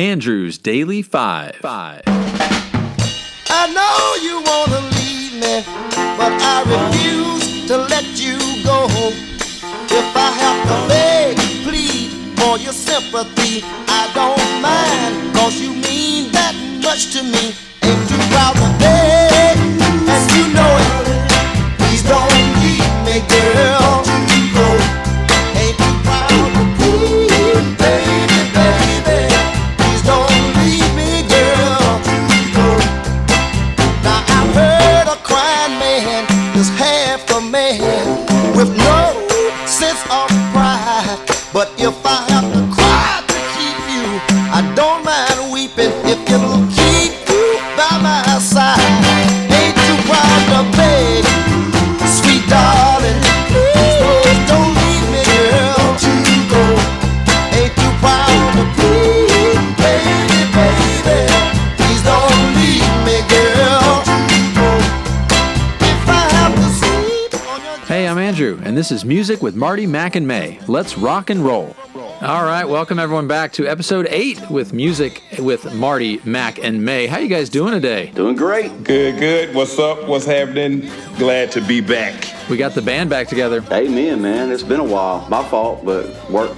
Andrew's Daily Five. I know you want to leave me, but I refuse to let you go. If I have to beg, plead for your sympathy, I don't mind, 'cause you mean that much to me. Ain't too proud to beg, and you know it. Please don't leave me, girl. And this is Music with Marty, Mac, and May. Let's rock and roll. All right, welcome everyone back to episode 8 with Music with Marty, Mac, and May. How you guys doing today? Doing great. Good. What's up? What's happening? Glad to be back. We got the band back together. Amen, man. It's been a while. My fault, but work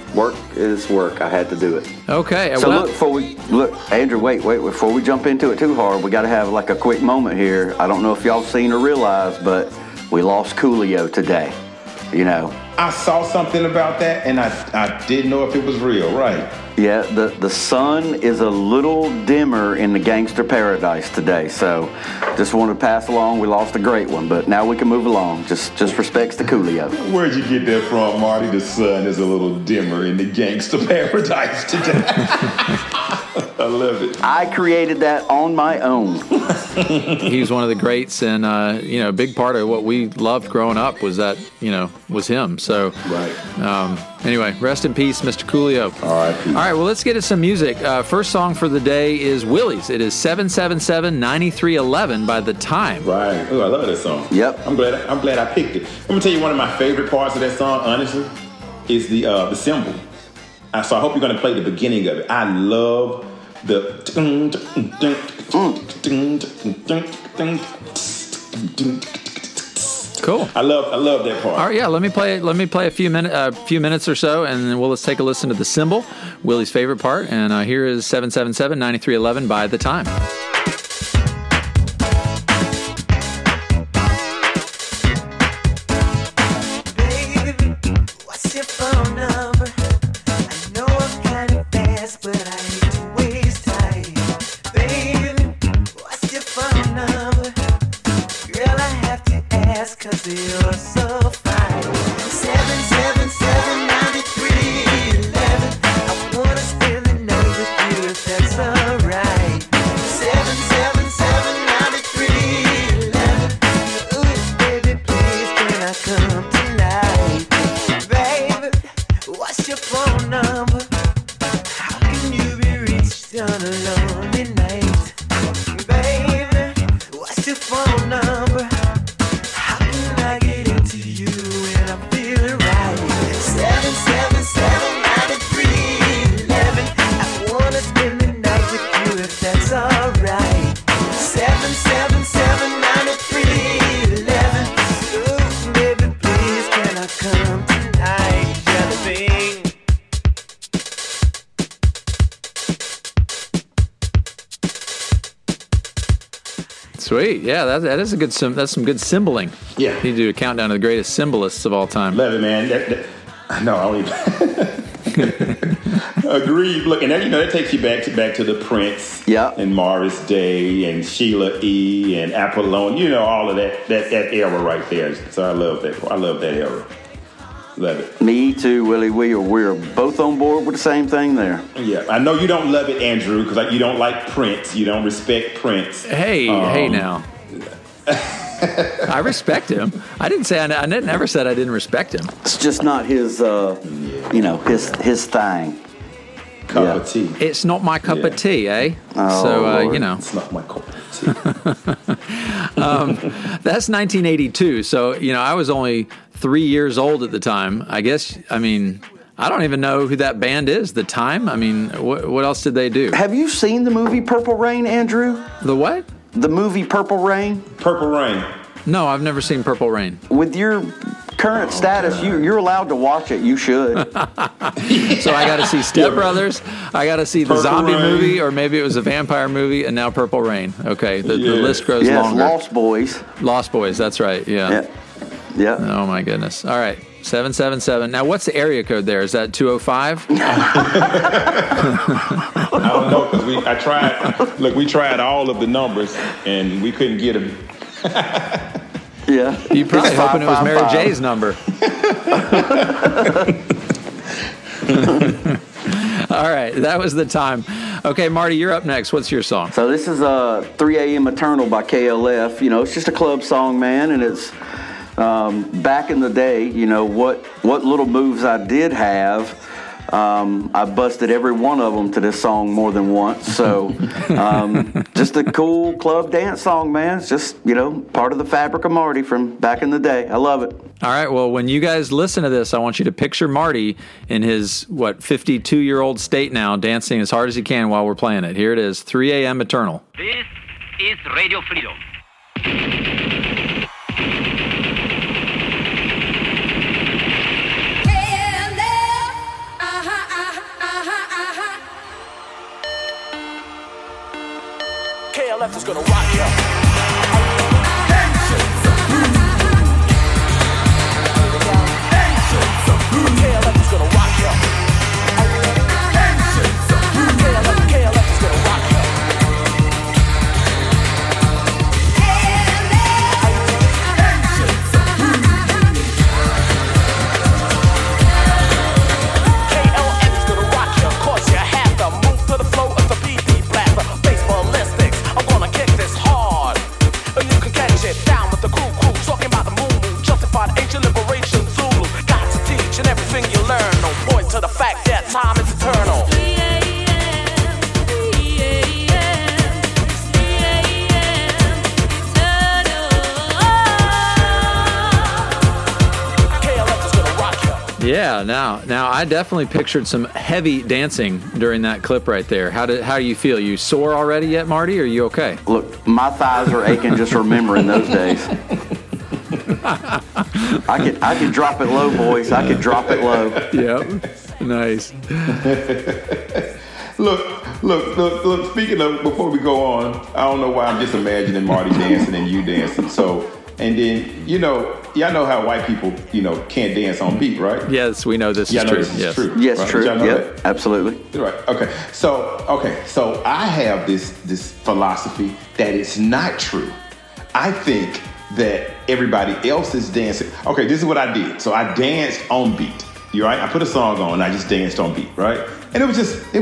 is work. I had to do it. Okay. So well, Andrew, wait. Before we jump into it too hard, we got to have like a quick moment here. I don't know if y'all seen or realized, but we lost Coolio today. You know, I saw something about that, and I didn't know if it was real, right? Yeah, the sun is a little dimmer in the gangster paradise today, so just wanted to pass along. We lost a great one, but now we can move along. Just respects to Coolio. Where'd you get that from, Marty? The sun is a little dimmer in the gangster paradise today. I love it. I created that on my own. He was one of the greats, and a big part of what we loved growing up was that, was him. So, right. Anyway, rest in peace, Mr. Coolio. All right. All right. Well, let's get into some music. First song for the day is Willie's. It is 777-9311 by The Time. Right. Oh, I love that song. Yep. I'm glad I picked it. I'm gonna tell you one of my favorite parts of that song, honestly, is the cymbal. So I hope you're gonna play the beginning of it. I love Cool. I love that part. All right, yeah. Let me play a few minutes or so, and then let's take a listen to the cymbal, Willie's favorite part. And here is 777-9311 by The Time. Sweet, yeah, that is a good. That's some good cymbaling. Yeah, you need to do a countdown of the greatest cymbalists of all time. Love it, man. I don't even agreed. Look, and that takes you back to the Prince, yeah, and Morris Day and Sheila E. and Apollonia. All of that era right there. So I love that era. Love it. Me too, Willie. We're both on board with the same thing there. Yeah, I know you don't love it, Andrew, because you don't like Prince. You don't respect Prince. Hey, now. I respect him. I didn't say I never said I didn't respect him. It's just not his, his thing. Cup of tea. It's not my cup of tea, eh? Oh, so, Lord. It's not my cup of tea. That's 1982. So, I was only 3 years old at the time. I guess, I don't even know who that band is. The Time? I mean, what else did they do? Have you seen the movie Purple Rain, Andrew? The what? The movie Purple Rain. Purple Rain. No, I've never seen Purple Rain. With your current status, you're allowed to watch it. You should. So I got to see Step Brothers. I got to see the zombie movie, or maybe it was a vampire movie, and now Purple Rain. Okay, the list grows longer. Lost Boys. Lost Boys, that's right, yeah. Oh, my goodness. All right. 777. Now, what's the area code there? Is that 205? I don't know, because I tried. Look, we tried all of the numbers, and we couldn't get them. Yeah. You probably hoping it was Mary J's number. All right. That was The Time. Okay, Marty, you're up next. What's your song? So this is 3 A.M. Eternal by KLF. You know, it's just a club song, man, and it's... back in the day, you know, what little moves I did have, I busted every one of them to this song more than once. So just a cool club dance song, man. It's just, you know, part of the fabric of Marty from back in the day. I love it. All right. Well, when you guys listen to this, I want you to picture Marty in his, 52-year-old state now, dancing as hard as he can while we're playing it. Here it is, 3 a.m. Eternal. This is Radio Freedom. KLF is gonna rock ya. Ancients of Blues. Ancients of Blues. KLF is gonna rock ya. Ancients of Blues. KLF is gonna rock ya. Ancients of Blues. KLF is gonna rock ya. Cause you have to move to the flow of the BB blaster. Baseball list. Down with the crew, talking about the moon, justified ancient liberation Zulu. Got to teach and everything you learn. No point to the fact that time is eternal. Yeah, now I definitely pictured some heavy dancing during that clip right there. How do you feel? You sore already yet, Marty? Or are you okay? Look, my thighs are aching just remembering those days. I could drop it low, boys. I could drop it low. Yep. Nice. Look. Speaking of, before we go on, I don't know why I'm just imagining Marty dancing and you dancing. So. And then, you know, y'all know how white people, you know, can't dance on beat, right? Yes, we know this is true. Yes, true. Yep, absolutely. Right. Okay. So I have this philosophy that it's not true. I think that everybody else is dancing. Okay, this is what I did. So I danced on beat. You right? I put a song on and I just danced on beat, right? And it was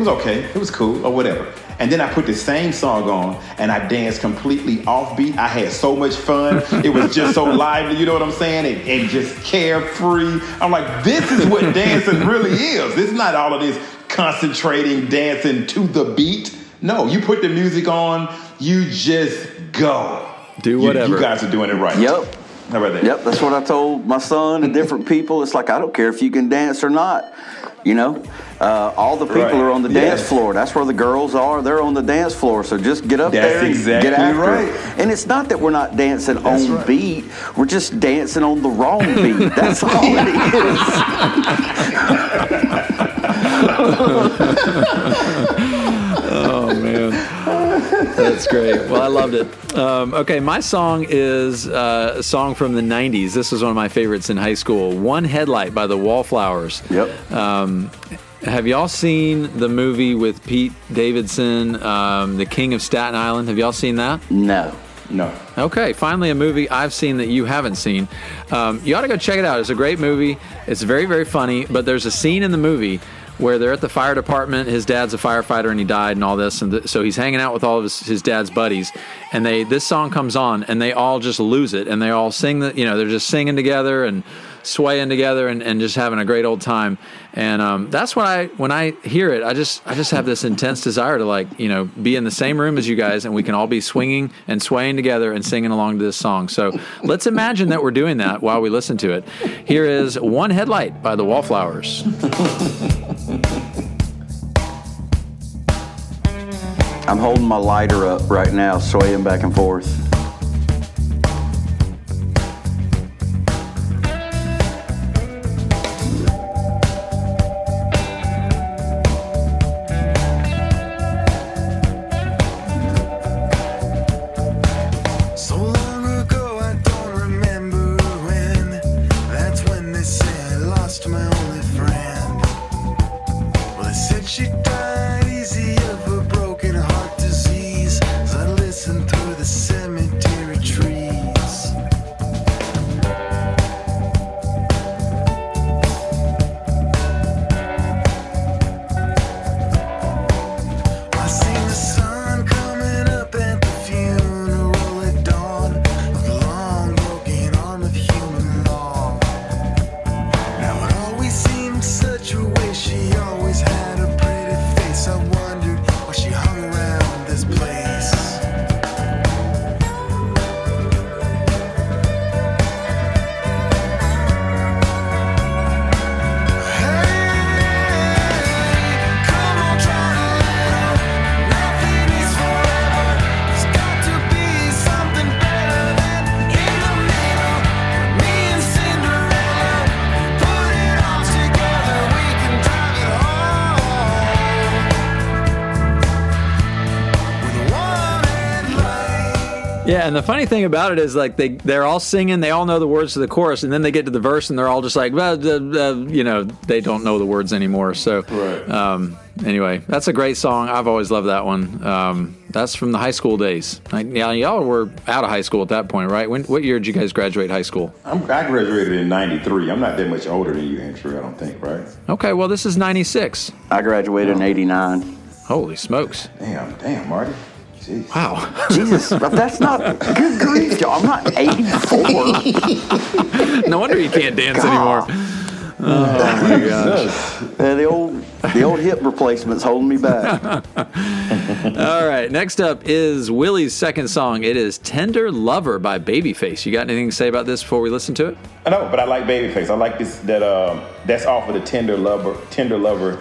okay. It was cool or whatever. And then I put the same song on and I danced completely off beat. I had so much fun. It was just so lively, you know what I'm saying? And just carefree. I'm like, this is what dancing really is. It's not all of this concentrating dancing to the beat. No, you put the music on, you just go. Do whatever. You guys are doing it right. Yep. Yep, that's what I told my son and different people. It's like, I don't care if you can dance or not. You know, all the people are on the dance floor. That's where the girls are. They're on the dance floor. So just get up there and get after it. And it's not that we're not dancing on beat. We're just dancing on the wrong beat. That's all it is. Oh, man. That's great. Well, I loved it. Okay, my song is a song from the 90s. This was one of my favorites in high school. One Headlight by The Wallflowers. Yep. Have y'all seen the movie with Pete Davidson, The King of Staten Island? Have y'all seen that? No. Okay, finally a movie I've seen that you haven't seen. You ought to go check it out. It's a great movie. It's very, very funny, but there's a scene in the movie where they're at the fire department. His dad's a firefighter and he died and all this. And so he's hanging out with all of his dad's buddies. And this song comes on and they all just lose it. And they all sing, they're just singing together and swaying together and just having a great old time. And that's when I hear it, I just have this intense desire to, like, you know, be in the same room as you guys, and we can all be swinging and swaying together and singing along to this song. So let's imagine that we're doing that while we listen to it. Here is One Headlight by The Wallflowers. I'm holding my lighter up right now, swaying back and forth. Yeah, and the funny thing about it is, like, they're all singing, they all know the words to the chorus, and then they get to the verse, and they're all just like, you know, they don't know the words anymore. So, right. Anyway, that's a great song. I've always loved that one. That's from the high school days. Now, y'all were out of high school at that point, right? What year did you guys graduate high school? I graduated in 93. I'm not that much older than you, Andrew, I don't think, right? Okay, well, this is 96. I graduated in 89. Holy smokes. Damn, Marty. Jeez. Wow. Jesus, that's not good grief, y'all. I'm not 84. No wonder you can't dance anymore. Oh my gosh. Yeah, the old hip replacement's holding me back. All right, next up is Willie's second song. It is Tender Lover by Babyface. You got anything to say about this before we listen to it? No, but I like Babyface. I like this that's off of the Tender Lover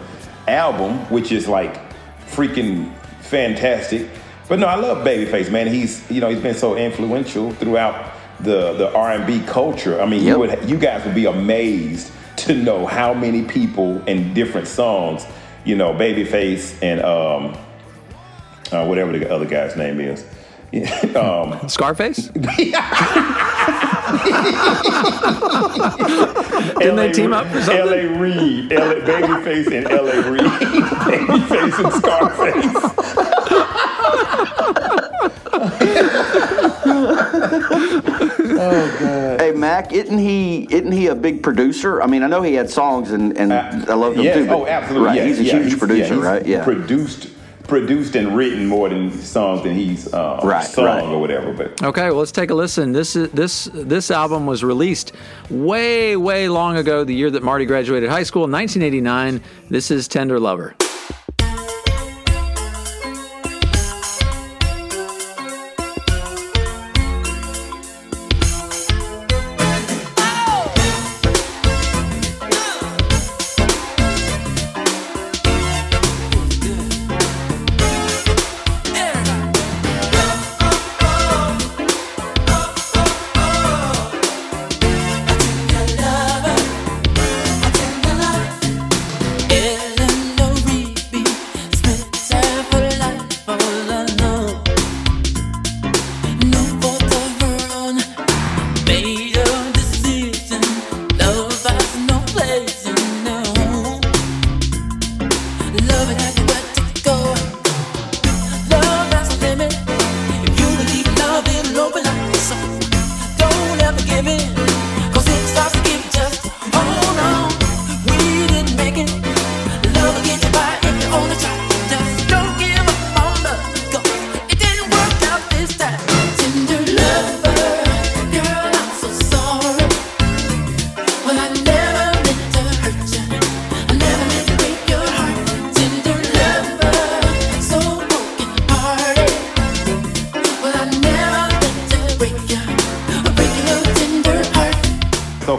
album, which is like freaking fantastic. But no, I love Babyface, man. He's been so influential throughout the R&B culture. I mean, yep. you guys would be amazed to know how many people in different songs, you know, Babyface and whatever the other guy's name is. Scarface? Didn't they team up for something? L.A. Reid, Babyface and L.A. Reid, Babyface and Scarface. Oh God! Hey Mac, isn't he a big producer? I mean, I know he had songs, and I love them too. But, oh, absolutely! Right, yes, he's a huge producer, right? Yeah, produced and written more than songs than he's sung or whatever. But okay, well, let's take a listen. This album was released way, way long ago. The year that Marty graduated high school, 1989. This is Tender Lover. Eleanor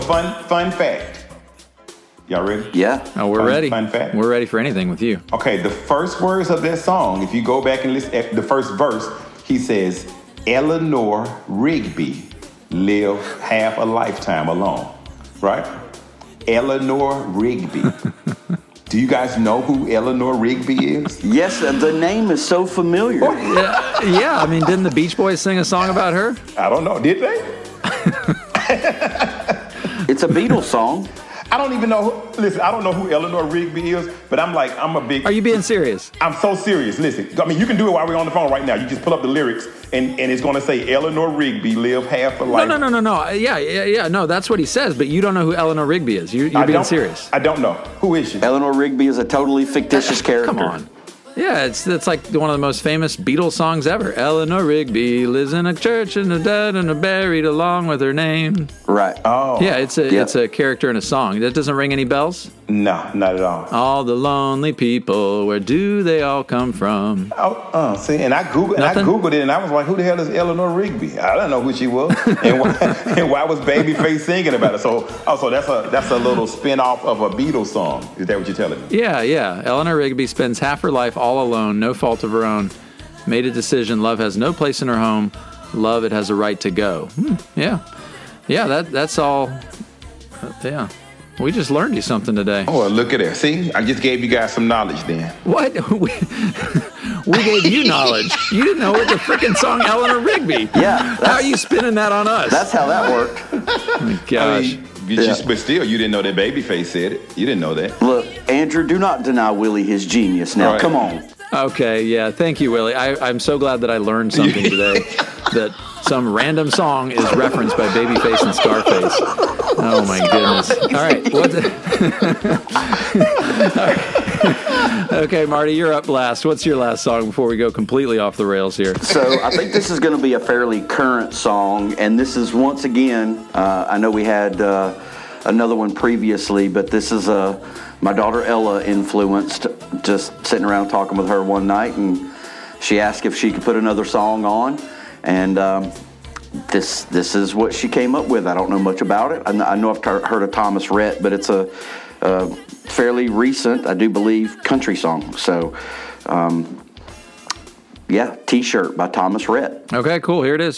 fun fact. Y'all ready? Yeah. Oh, we're ready. Fun fact. We're ready for anything with you. Okay, the first words of that song, if you go back and listen at the first verse, he says, Eleanor Rigby lived half a lifetime alone. Right? Eleanor Rigby. Do you guys know who Eleanor Rigby is? Yes, the name is so familiar. Yeah, I mean, didn't the Beach Boys sing a song about her? I don't know. Did they? It's a Beatles song. I don't even know. I don't know who Eleanor Rigby is, but I'm a big... Are you being serious? I'm so serious. Listen, I mean, you can do it while we're on the phone right now. You just pull up the lyrics, and it's going to say, Eleanor Rigby lived half a life. No. Yeah. No, that's what he says, but you don't know who Eleanor Rigby is. You're being serious. I don't know. Who is she? Eleanor Rigby is a totally fictitious character. Come on. Yeah, it's like one of the most famous Beatles songs ever. Eleanor Rigby lives in a church and the dead and are buried along with her name. Right. Oh. Yeah, it's a character in a song. That doesn't ring any bells? No, not at all. All the lonely people, where do they all come from? Oh, see, and I Googled it, and I was like, who the hell is Eleanor Rigby? I don't know who she was. and why was Babyface singing about it? So that's a little spin-off of a Beatles song. Is that what you're telling me? Yeah. Eleanor Rigby spends half her life all alone, no fault of her own, made a decision, love has no place in her home, love, it has a right to go. Yeah, that's all. Yeah, we just learned you something today. Oh, look at that. See, I just gave you guys some knowledge then. What? We gave you knowledge. You didn't know what the freaking song Eleanor Rigby. Yeah. How are you spinning that on us? That's how that worked. Oh my gosh. But still, you didn't know that Babyface said it. You didn't know that. Look, Andrew, do not deny Willie his genius now. Right. Come on. Okay, yeah. Thank you, Willie. I'm so glad that I learned something today that some random song is referenced by Babyface and Scarface. Oh, my goodness. All right. Okay, Marty, you're up last. What's your last song before we go completely off the rails here? So I think this is going to be a fairly current song, and this is, once again, I know we had another one previously, but this is my daughter Ella influenced, just sitting around talking with her one night, and she asked if she could put another song on, and this is what she came up with. I don't know much about it. I know I've heard of Thomas Rhett, but it's a fairly recent, I do believe, country song. So, T-Shirt by Thomas Rhett. Okay, cool. Here it is.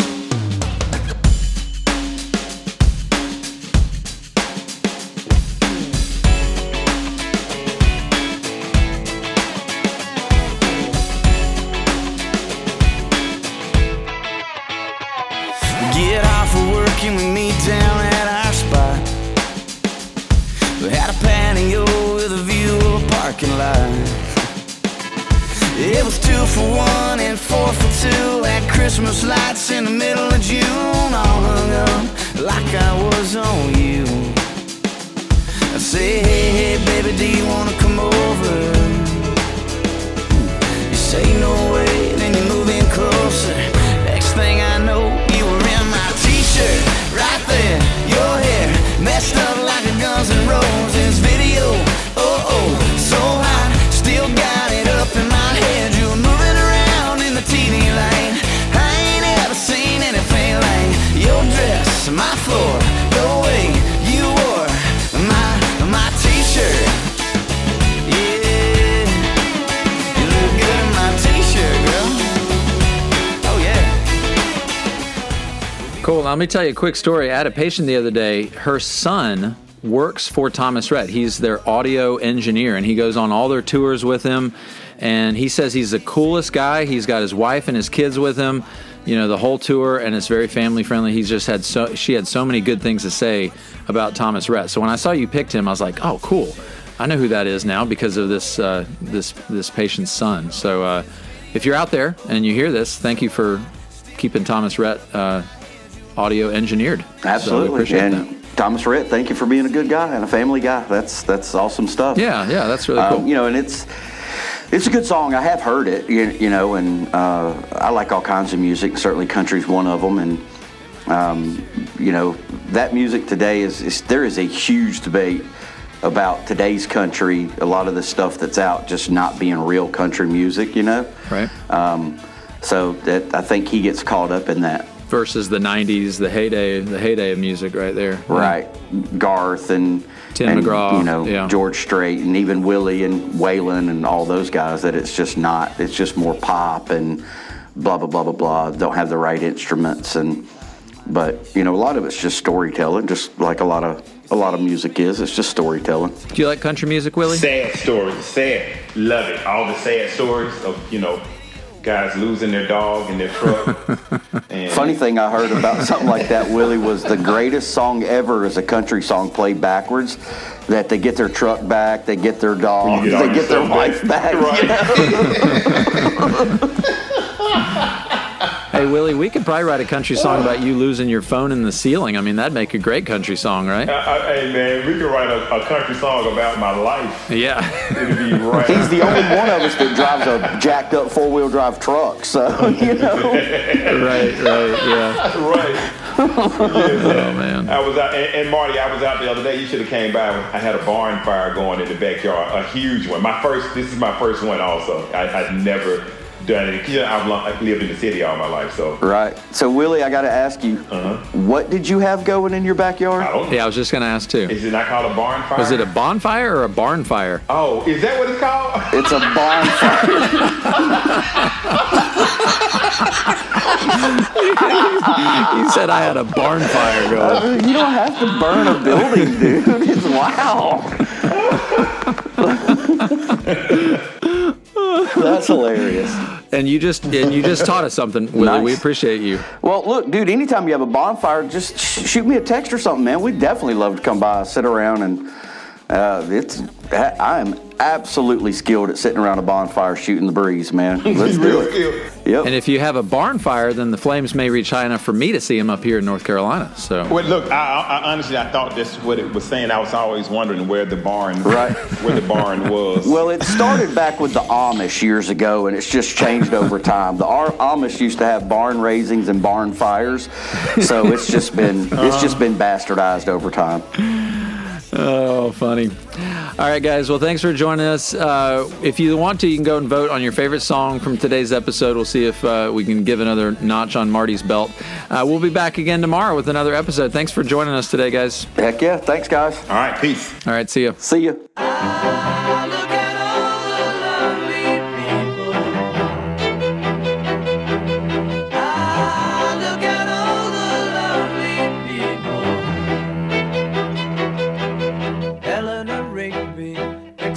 Get off of work and we meet down at our spot. We had a patio with a view of a parking lot. It was 2 for $1 and 4 for $2 at Christmas lights in the middle of June. All hung up like I was on you. I say, hey, baby, do you wanna come over? You say no way, then you move in closer. Next thing I know, you were in my T-shirt, right there, your hair messed up like a Guns N' Roses video. Oh, so hot, still got it up in my head. You were moving around in the TV light. I ain't ever seen anything like your dress, my floor, the way you wore my T-shirt. Yeah, you look good in my T-shirt, girl. Oh yeah. Cool. Now, let me tell you a quick story. I had a patient the other day. Her son works for Thomas Rhett. He's their audio engineer, and he goes on all their tours with him, and he says he's the coolest guy. He's got his wife and his kids with him, you know, the whole tour, and it's very family friendly. He's just she had so many good things to say about Thomas Rhett. So when I saw you picked him, I was like, oh, cool. I know who that is now because of this patient's son. So if you're out there and you hear this, thank you for keeping Thomas Rhett audio engineered. Absolutely. So we appreciate that. Thomas Rhett, thank you for being a good guy and a family guy. That's awesome stuff. Yeah, that's really cool. You know, and it's a good song. I have heard it, you know, and I like all kinds of music. Certainly country's one of them. And, you know, that music today there is a huge debate about today's country. A lot of the stuff that's out just not being real country music, you know. Right. So I think he gets caught up in that. versus the 90s, the heyday of music right there. Right. Garth and Tim McGraw, George Strait, and even Willie and Waylon and all those guys, that it's just more pop and blah, blah, blah, blah, blah, don't have the right instruments. But, a lot of it's just storytelling, just like a lot of music is. It's just storytelling. Do you like country music, Willie? Sad stories. Sad. Love it. All the sad stories of, guys losing their dog in their truck. Funny thing I heard about something like that, Willie, was the greatest song ever is a country song played backwards, that they get their truck back, they get their dog, they get their wife back. Right. Hey, Willie, we could probably write a country song about you losing your phone in the ceiling. I mean, that'd make a great country song, right? Hey, man, we could write a country song about my life. Yeah. It'd be right. He's the only one of us that drives a jacked-up four-wheel drive truck, so, Right, yeah. Right. Oh, man. I was out, and Marty, I was out the other day. You should have came by. I had a barn fire going in the backyard, a huge one. This is my first one also. I've never done it. I've lived in the city all my life, so. Right. So, Willie, I got to ask you, what did you have going in your backyard? I don't know. Yeah, I was just going to ask, too. Is it not called a bonfire? Was it a bonfire or a barn fire? Oh, is that what it's called? It's a bonfire. He said I had a barn fire going. You don't have to burn a building, dude. It's wow. That's hilarious. And you just taught us something, Willie. Nice. We appreciate you. Well, look, dude, anytime you have a bonfire, just shoot me a text or something, man. We'd definitely love to come by, sit around, and I am absolutely skilled at sitting around a bonfire shooting the breeze, man. Let's do it. Yep. And if you have a barn fire, then the flames may reach high enough for me to see them up here in North Carolina. So, well, look, I honestly thought this is what it was saying. I was always wondering where the barn was. Well, it started back with the Amish years ago, and it's just changed over time. Our Amish used to have barn raisings and barn fires, so it's just been bastardized over time. Oh, funny. All right, guys. Well, thanks for joining us. If you want to, you can go and vote on your favorite song from today's episode. We'll see if we can give another notch on Marty's belt. We'll be back again tomorrow with another episode. Thanks for joining us today, guys. Heck yeah. Thanks, guys. All right. Peace. All right. See you. See you.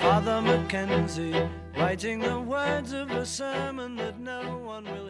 Father Mackenzie, writing the words of a sermon that no one will